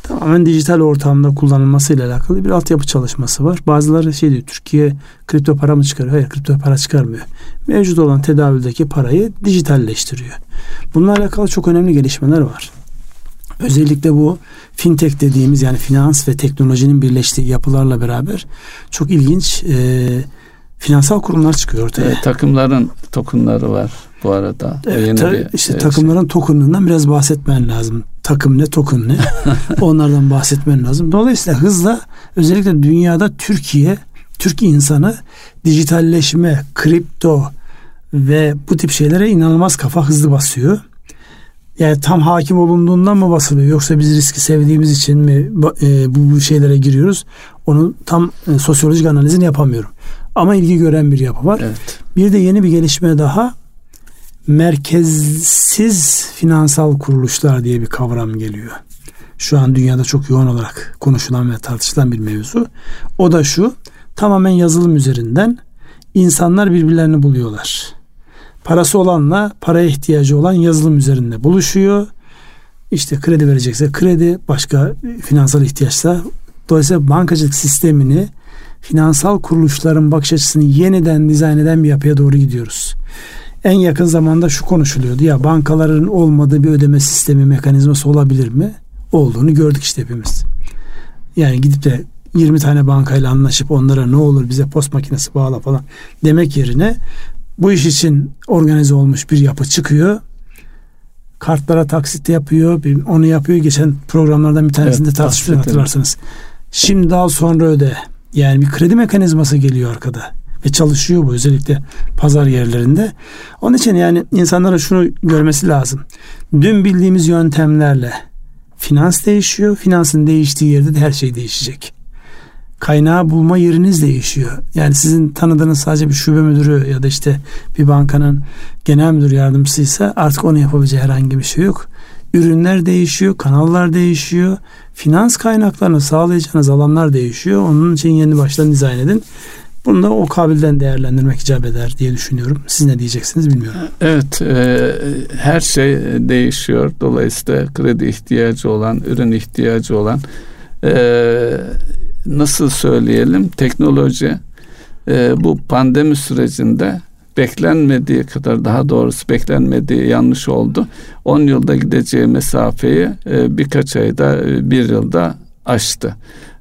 tamamen dijital ortamda kullanılmasıyla alakalı bir altyapı çalışması var. Bazıları şey diyor, Türkiye kripto para mı çıkarıyor? Hayır, kripto para çıkarmıyor. Mevcut olan tedavüldeki parayı dijitalleştiriyor. Bununla alakalı çok önemli gelişmeler var. Özellikle bu fintech dediğimiz yani finans ve teknolojinin birleştiği yapılarla beraber çok ilginç finansal kurumlar çıkıyor ortaya. Takımların tokenları var bu arada. Evet, takımların tokenından biraz bahsetmen lazım. Takım ne, token ne? Onlardan bahsetmen lazım. Dolayısıyla hızla özellikle dünyada Türkiye, Türk insanı dijitalleşme, kripto ve bu tip şeylere inanılmaz kafa hızlı basıyor. Yani tam hakim olunduğundan mı basılıyor yoksa biz riski sevdiğimiz için mi bu şeylere giriyoruz? Onu tam sosyolojik analizini yapamıyorum. Ama ilgi gören bir yapı var. Evet. Bir de yeni bir gelişme daha, merkezsiz finansal kuruluşlar diye bir kavram geliyor. Şu an dünyada çok yoğun olarak konuşulan ve tartışılan bir mevzu. O da şu, tamamen yazılım üzerinden insanlar birbirlerini buluyorlar. Parası olanla paraya ihtiyacı olan yazılım üzerinde buluşuyor. İşte kredi verecekse kredi, başka finansal ihtiyaçsa. Dolayısıyla bankacılık sistemini, finansal kuruluşların bakış açısını yeniden dizayn eden bir yapıya doğru gidiyoruz. En yakın zamanda şu konuşuluyordu, ya bankaların olmadığı bir ödeme sistemi mekanizması olabilir mi? Olduğunu gördük işte hepimiz. Yani gidip de 20 tane bankayla anlaşıp onlara ne olur bize post makinesi bağla falan demek yerine bu iş için organize olmuş bir yapı çıkıyor. Kartlara taksit yapıyor, onu yapıyor. Geçen programlardan bir tanesinde evet, tartıştık hatırlarsanız. Şimdi daha sonra öde. Yani bir kredi mekanizması geliyor arkada. Ve çalışıyor bu özellikle pazar yerlerinde. Onun için yani insanlara şunu görmesi lazım. Dün bildiğimiz yöntemlerle finans değişiyor. Finansın değiştiği yerde de her şey değişecek. Kaynağı bulma yeriniz değişiyor. Yani sizin tanıdığınız sadece bir şube müdürü ya da işte bir bankanın genel müdür yardımcısıysa artık onu yapabileceği herhangi bir şey yok. Ürünler değişiyor, kanallar değişiyor. Finans kaynaklarını sağlayacağınız alanlar değişiyor. Onun için yeni baştan dizayn edin. Bunu da o kabilden değerlendirmek icap eder diye düşünüyorum. Siz ne diyeceksiniz bilmiyorum. Evet, her şey değişiyor. Dolayısıyla kredi ihtiyacı olan, ürün ihtiyacı olan nasıl söyleyelim, teknoloji bu pandemi sürecinde beklenmediği kadar, daha doğrusu beklenmediği yanlış oldu. 10 yılda gideceği mesafeyi birkaç ayda, bir yılda aştı.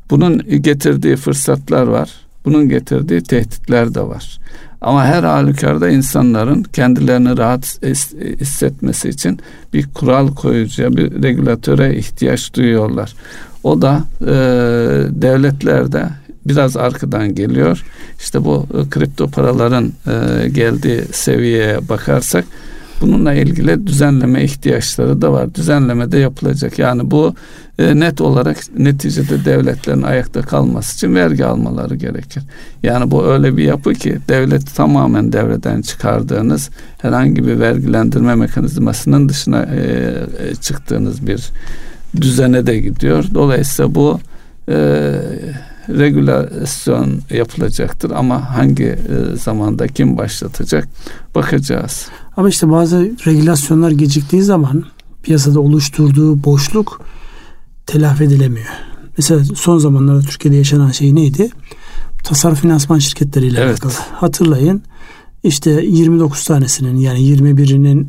Bunun getirdiği fırsatlar var. Bunun getirdiği tehditler de var. Ama her halükarda insanların kendilerini rahat hissetmesi için bir kural koyucuya, bir regülatöre ihtiyaç duyuyorlar. O da devletlerde biraz arkadan geliyor. İşte bu kripto paraların geldiği seviyeye bakarsak bununla ilgili düzenleme ihtiyaçları da var. Düzenleme de yapılacak. Yani bu net olarak neticede devletlerin ayakta kalması için vergi almaları gerekir. Yani bu öyle bir yapı ki devleti tamamen devreden çıkardığınız, herhangi bir vergilendirme mekanizmasının dışına çıktığınız bir düzene de gidiyor. Dolayısıyla bu regülasyon yapılacaktır ama hangi zamanda kim başlatacak bakacağız. Ama işte bazı regülasyonlar geciktiği zaman piyasada oluşturduğu boşluk telafi edilemiyor. Mesela son zamanlarda Türkiye'de yaşanan şey neydi? Tasarruf finansman şirketleriyle alakalı. Hatırlayın, işte 29 tanesinin yani 21'inin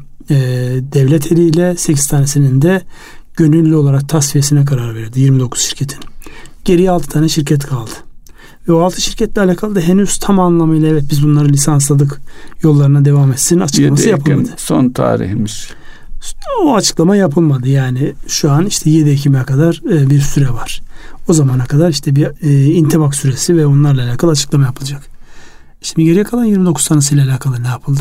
devlet eliyle, 8 tanesinin de gönüllü olarak tasfiyesine karar verildi 29 şirketin. Geriye 6 tane şirket kaldı. Ve o 6 şirketle alakalı da henüz tam anlamıyla evet biz bunları lisansladık, yollarına devam etsin açıklaması yapılmadı. Son tarihimiz. O açıklama yapılmadı. Yani şu an işte 7 Ekim'e kadar bir süre var. O zamana kadar işte bir intibak süresi ve onlarla alakalı açıklama yapılacak. Şimdi geriye kalan 29 tanesiyle alakalı ne yapıldı?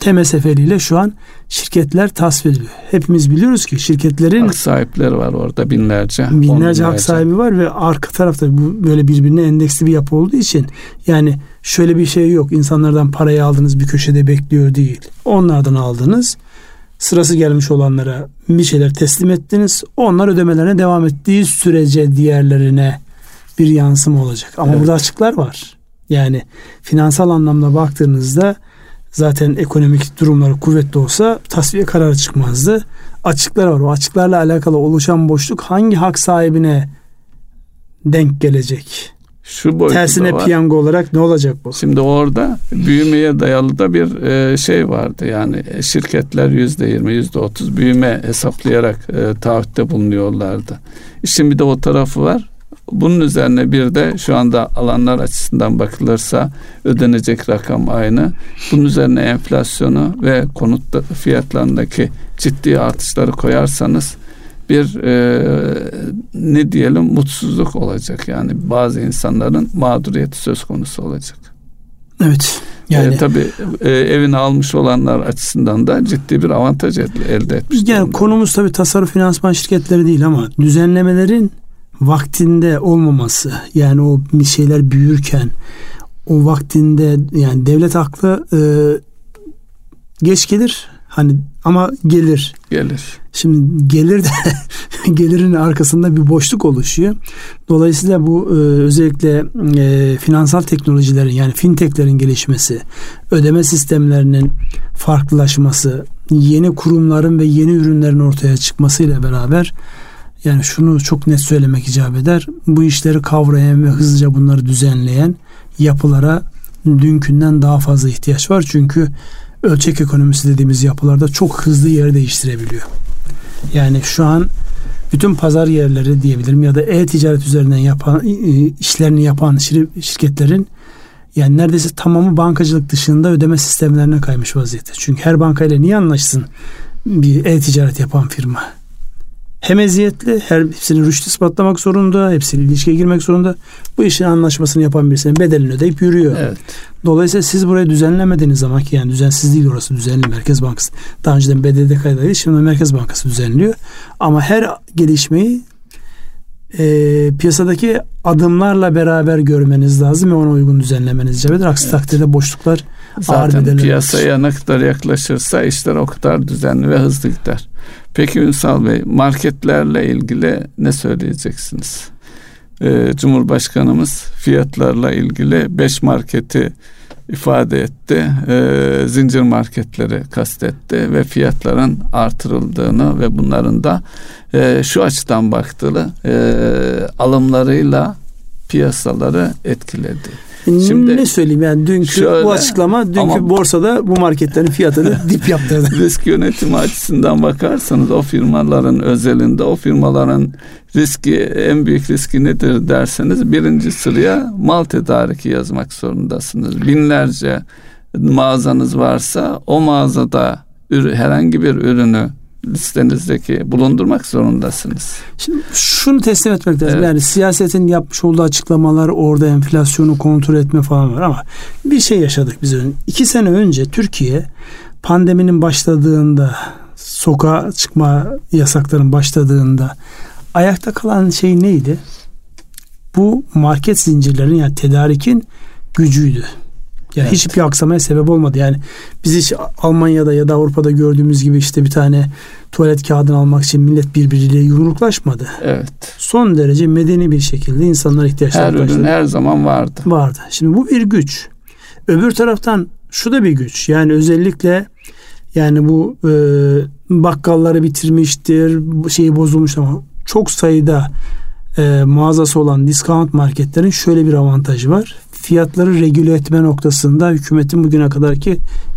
TMSF ile şu an şirketler tasfiye ediliyor. Hepimiz biliyoruz ki şirketlerin hak sahipleri var orada binlerce. Binlerce hak sahibi var ve arka tarafta bu böyle birbirine endeksli bir yapı olduğu için yani şöyle bir şey yok. İnsanlardan parayı aldınız bir köşede bekliyor değil. Onlardan aldınız. Sırası gelmiş olanlara bir şeyler teslim ettiniz. Onlar ödemelerine devam ettiği sürece diğerlerine bir yansıma olacak. Ama evet, burada açıklar var. Yani finansal anlamda baktığınızda zaten ekonomik durumları kuvvetli olsa tasfiye kararı çıkmazdı. Açıklar var. O açıklarla alakalı oluşan boşluk hangi hak sahibine denk gelecek? Şu tersine piyango olarak ne olacak bu? Şimdi orada büyümeye dayalı da bir şey vardı. Yani şirketler %20, %30 büyüme hesaplayarak taahhütte bulunuyorlardı. İşin bir de o tarafı var. Bunun üzerine bir de şu anda alanlar açısından bakılırsa ödenecek rakam aynı. Bunun üzerine enflasyonu ve konut fiyatlarındaki ciddi artışları koyarsanız bir ne diyelim mutsuzluk olacak. Yani bazı insanların mağduriyeti söz konusu olacak. Evet. Yani tabii evini almış olanlar açısından da ciddi bir avantaj elde etmiş. Yani durumda. Konumuz tabii tasarruf finansman şirketleri değil ama düzenlemelerin vaktinde olmaması, yani o bir şeyler büyürken o vaktinde, yani devlet aklı geç gelir hani ama gelir. Şimdi gelir de gelirin arkasında bir boşluk oluşuyor. Dolayısıyla bu özellikle finansal teknolojilerin, yani fintechlerin gelişmesi, ödeme sistemlerinin farklılaşması, yeni kurumların ve yeni ürünlerin ortaya çıkmasıyla beraber yani şunu çok net söylemek icap eder. Bu işleri kavrayan ve hızlıca bunları düzenleyen yapılara dünkünden daha fazla ihtiyaç var. Çünkü ölçek ekonomisi dediğimiz yapılarda çok hızlı yer değiştirebiliyor. Yani şu an bütün pazar yerleri diyebilirim ya da e-ticaret üzerinden yapan, işlerini yapan şirketlerin yani neredeyse tamamı bankacılık dışında ödeme sistemlerine kaymış vaziyette. Çünkü her bankayla niye anlaşsın bir e-ticaret yapan firma? Hem eziyetli, hepsini rüştü ispatlamak zorunda, hepsini ilişkiye girmek zorunda. Bu işin anlaşmasını yapan birisinin bedelini ödeyip yürüyor. Evet. Dolayısıyla siz burayı düzenlemediğiniz zaman, ki yani düzensiz değil orası, düzenli Merkez Bankası. Daha önceden BDDK'daydı, şimdi Merkez Bankası düzenliyor. Ama her gelişmeyi piyasadaki adımlarla beraber görmeniz lazım ve ona uygun düzenlemeniz gerekir. Aksi takdirde boşluklar ağır bedellenir. Zaten piyasaya ne kadar yaklaşırsa işler o kadar düzenli ve hızlı gider. Peki Ünsal Bey, marketlerle ilgili ne söyleyeceksiniz? Cumhurbaşkanımız fiyatlarla ilgili 5 marketi ifade etti. Zincir marketleri kastetti ve fiyatların artırıldığını ve bunların da şu açıdan baktığı alımlarıyla piyasaları etkiledi. Şimdi ne söyleyeyim yani dünkü şöyle, bu açıklama dünkü borsada bu marketlerin fiyatını dip yaptırdı. Risk yönetimi açısından bakarsanız o firmaların özelinde, o firmaların riski, en büyük riski nedir derseniz birinci sıraya mal tedariki yazmak zorundasınız. Binlerce mağazanız varsa o mağazada herhangi bir ürünü listenizdeki bulundurmak zorundasınız. Şimdi şunu teslim etmek lazım. Evet. Yani siyasetin yapmış olduğu açıklamalar, orada enflasyonu kontrol etme falan var ama bir şey yaşadık biz. 2 sene önce Türkiye pandeminin başladığında, sokağa çıkma yasakların başladığında ayakta kalan şey neydi? Bu market zincirlerin, yani tedarikin gücüydü. Yani evet, hiçbir aksamaya sebep olmadı. Yani biz hiç Almanya'da ya da Avrupa'da gördüğümüz gibi işte bir tane tuvalet kağıdını almak için millet birbiriyle yumruklaşmadı. Evet. Son derece medeni bir şekilde insanlar ihtiyaçlarını karşıladı. Her ürün her zaman vardı. Vardı. Şimdi bu bir güç. Öbür taraftan şu da bir güç. Yani özellikle yani bu bakkalları bitirmiştir, şeyi bozulmuş ama çok sayıda mağazası olan discount marketlerin şöyle bir avantajı var. Fiyatları regüle etme noktasında hükümetin bugüne kadarki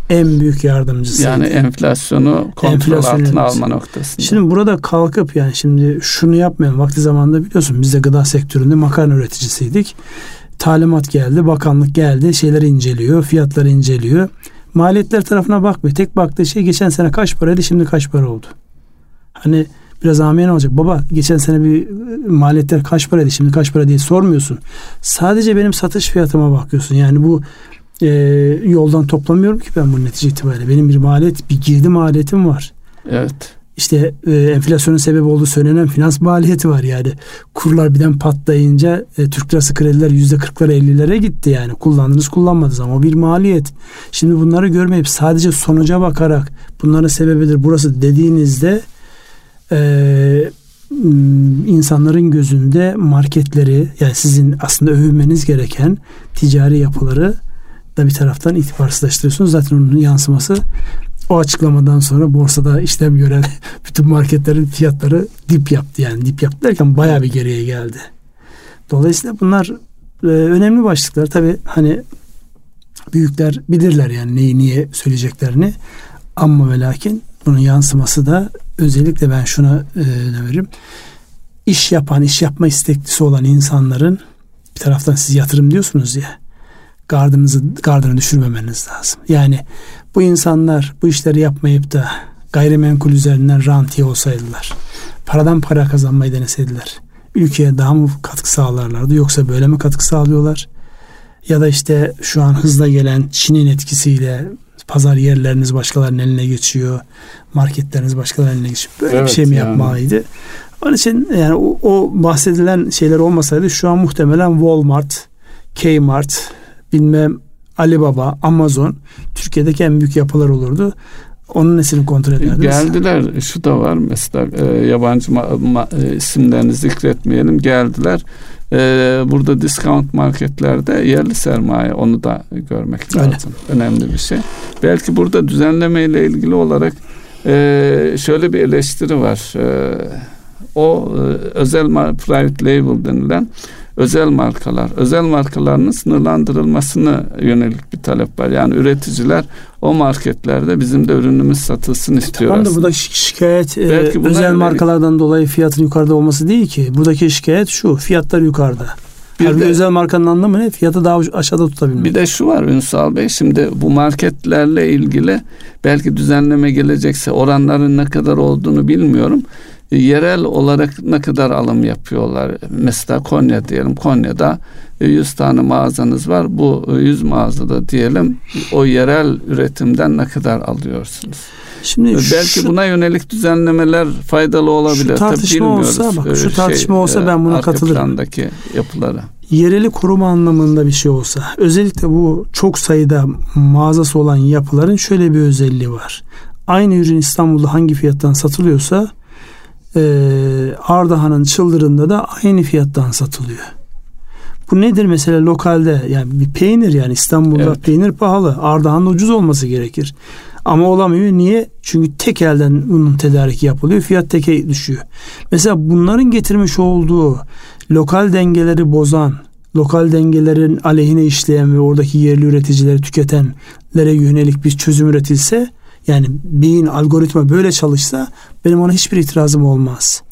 en büyük yardımcısı. Yani enflasyonu kontrol altına alma noktasında. Şimdi burada kalkıp yani şimdi şunu yapmayalım. Vakti zamanında biliyorsun biz de gıda sektöründe makarna üreticisiydik. Talimat geldi, bakanlık geldi, şeyleri inceliyor, fiyatları inceliyor. Maliyetler tarafına bakmıyor. Tek baktığı şey geçen sene kaç paraydı, şimdi kaç para oldu. Hani biraz amiyane olacak. Baba geçen sene bir maliyetler kaç paraydı, şimdi kaç para diye sormuyorsun. Sadece benim satış fiyatıma bakıyorsun. Yani bu yoldan toplamıyorum ki ben bu netice itibariyle. Benim bir maliyet, bir girdi maliyetim var. Evet. İşte enflasyonun sebep olduğu söylenen finans maliyeti var yani. Kurlar birden patlayınca Türk lirası krediler %40'lara 50'lere gitti yani. Kullandınız kullanmadınız ama o bir maliyet. Şimdi bunları görmeyip sadece sonuca bakarak bunların sebebidir burası dediğinizde insanların gözünde marketleri, yani sizin aslında övünmeniz gereken ticari yapıları da bir taraftan itibarsızlaştırıyorsunuz. Zaten onun yansıması o açıklamadan sonra borsada işlem gören bütün marketlerin fiyatları dip yaptı. Yani dip yaptı derken bayağı bir geriye geldi. Dolayısıyla bunlar önemli başlıklar. Tabii hani büyükler bilirler yani neyi niye söyleyeceklerini ama ve lakin bunun yansıması da özellikle ben şuna ne veririm? İş yapan, iş yapma isteklisi olan insanların bir taraftan siz yatırım diyorsunuz ya, gardını düşürmemeniz lazım. Yani bu insanlar bu işleri yapmayıp da gayrimenkul üzerinden rantiye olsaydılar, paradan para kazanmayı deneseydiler, ülkeye daha mı katkı sağlarlardı, yoksa böyle mi katkı sağlıyorlar? Ya da işte şu an hızla gelen Çin'in etkisiyle pazar yerleriniz başkalarının eline geçiyor, marketleriniz başkalarının eline geçiyor. Böyle evet, bir şey mi yapmalıydı? Yani. Onun için yani o bahsedilen şeyler olmasaydı şu an muhtemelen Walmart, Kmart, bilmem Alibaba, Amazon Türkiye'deki en büyük yapılar olurdu. Onun nesini kontrol ederdiniz? Geldiler. Şu da var mesela yabancı isimlerini zikretmeyelim. Geldiler. Burada discount marketlerde yerli sermaye, onu da görmek lazım. Öyle. Önemli bir şey. Belki burada düzenlemeyle ilgili olarak şöyle bir eleştiri var. O özel private label denilen özel markalar, özel markalarının sınırlandırılmasına yönelik bir talep var. Yani üreticiler o marketlerde bizim de ürünümüz satılsın istiyor. Tamam da buradaki şikayet özel markalardan dolayı fiyatın yukarıda olması değil ki. Buradaki şikayet şu, fiyatlar yukarıda. Bir de, özel markanın anlamı ne? Fiyatı daha aşağıda tutabilmek. Bir de şu var Ünsal Bey, şimdi bu marketlerle ilgili belki düzenleme gelecekse oranların ne kadar olduğunu bilmiyorum. Yerel olarak ne kadar alım yapıyorlar? Mesela Konya diyelim. Konya'da 100 tane mağazanız var. Bu 100 mağazada diyelim o yerel üretimden ne kadar alıyorsunuz? Şimdi belki buna yönelik düzenlemeler faydalı olabilir. Şu tartışma olsa bak, şu tartışma olsa ben buna katılırım. Arka plandaki yapılara. Yereli koruma anlamında bir şey olsa. Özellikle bu çok sayıda mağazası olan yapıların şöyle bir özelliği var. Aynı ürün İstanbul'da hangi fiyattan satılıyorsa Ardahan'ın Çıldırı'nda da aynı fiyattan satılıyor. Bu nedir mesela lokalde? Yani bir peynir, yani İstanbul'da evet, peynir pahalı. Ardahan'da ucuz olması gerekir. Ama olamıyor. Niye? Çünkü tek elden bunun tedariki yapılıyor. Fiyat teke düşüyor. Mesela bunların getirmiş olduğu lokal dengeleri bozan, lokal dengelerin aleyhine işleyen ve oradaki yerli üreticileri tüketenlere yönelik bir çözüm üretilse, yani beyin algoritma böyle çalışsa benim ona hiçbir itirazım olmaz.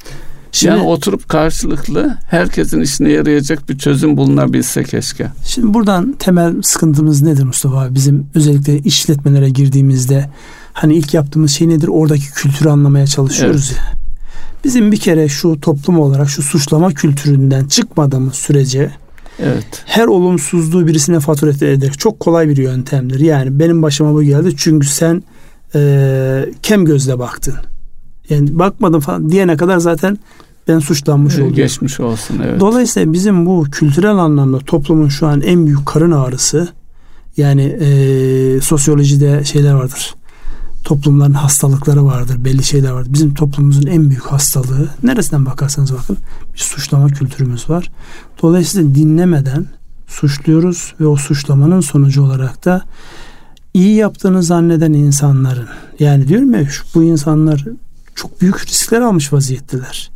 Şimdi, yani oturup karşılıklı herkesin işine yarayacak bir çözüm bulunabilse keşke. Şimdi buradan temel sıkıntımız nedir Mustafa abi? Bizim özellikle işletmelere girdiğimizde hani ilk yaptığımız şey nedir? Oradaki kültürü anlamaya çalışıyoruz. Evet. Bizim bir kere şu toplum olarak şu suçlama kültüründen çıkmadığımız sürece evet, her olumsuzluğu birisine fatura ederek çok kolay bir yöntemdir. Yani benim başıma bu geldi çünkü sen kem gözle baktın. Yani bakmadım falan diyene kadar zaten ben suçlanmış oldum. Geçmiş olsun. Evet. Dolayısıyla bizim bu kültürel anlamda toplumun şu an en büyük karın ağrısı, yani sosyolojide şeyler vardır. Toplumların hastalıkları vardır. Belli şeyler vardır. Bizim toplumumuzun en büyük hastalığı, neresinden bakarsanız bakın, bir suçlama kültürümüz var. Dolayısıyla dinlemeden suçluyoruz ve o suçlamanın sonucu olarak da iyi yaptığını zanneden insanların, yani diyorum ya bu insanlar çok büyük riskler almış vaziyetteler.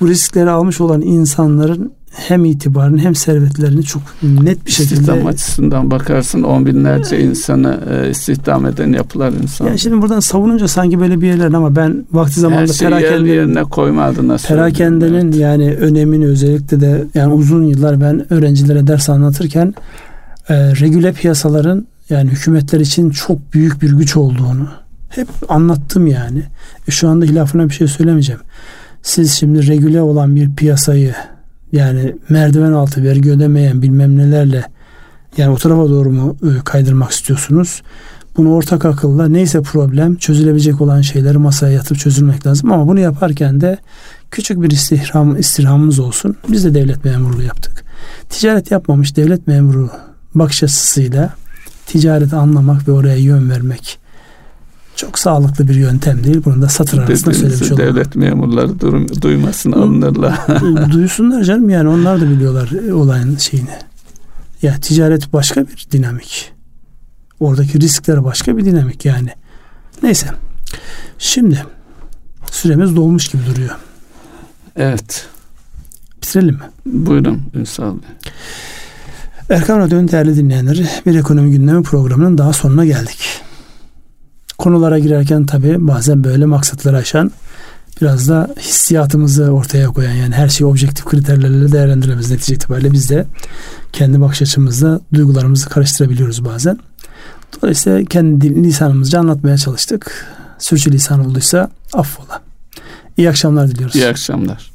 Bu riskleri almış olan insanların hem itibarını hem servetlerini çok net bir şekilde... İstihdam açısından bakarsın on binlerce insanı istihdam eden yapılar insan. Yani şimdi buradan savununca sanki böyle bir yerler, ama ben vakti zamanında perakendenin evet, yani önemini özellikle de yani uzun yıllar ben öğrencilere ders anlatırken regüle piyasaların yani hükümetler için çok büyük bir güç olduğunu hep anlattım yani. Şu anda hilafına bir şey söylemeyeceğim. Siz şimdi regüle olan bir piyasayı, yani merdiven altı vergi ödemeyen bilmem nelerle yani o tarafa doğru mu kaydırmak istiyorsunuz? Bunu ortak akılla, neyse problem, çözülebilecek olan şeyleri masaya yatıp çözülmek lazım. Ama bunu yaparken de küçük bir istirhamımız olsun. Biz de devlet memurluğu yaptık. Ticaret yapmamış devlet memuru bakış açısıyla ticareti anlamak ve oraya yön vermek çok sağlıklı bir yöntem değil. Bunu da satır arasında söylemiş olalım. Devlet memurları duymasın, alınırlar. Duysunlar canım, yani onlar da biliyorlar olayın şeyini. Ya ticaret başka bir dinamik. Oradaki riskler başka bir dinamik yani. Neyse. Şimdi süremiz dolmuş gibi duruyor. Evet. Bitirelim mi? Buyurun Ünsal Bey. Erkam Radyo'nun değerli dinleyenleri, bir ekonomi gündemi programının daha sonuna geldik. Konulara girerken tabii bazen böyle maksatları aşan, biraz da hissiyatımızı ortaya koyan, yani her şeyi objektif kriterlerle değerlendiremez. Netice itibariyle biz de kendi bakış açımızla duygularımızı karıştırabiliyoruz bazen. Dolayısıyla kendi lisanımızca anlatmaya çalıştık. Sürçülisan olduysa affola. İyi akşamlar diliyoruz. İyi akşamlar.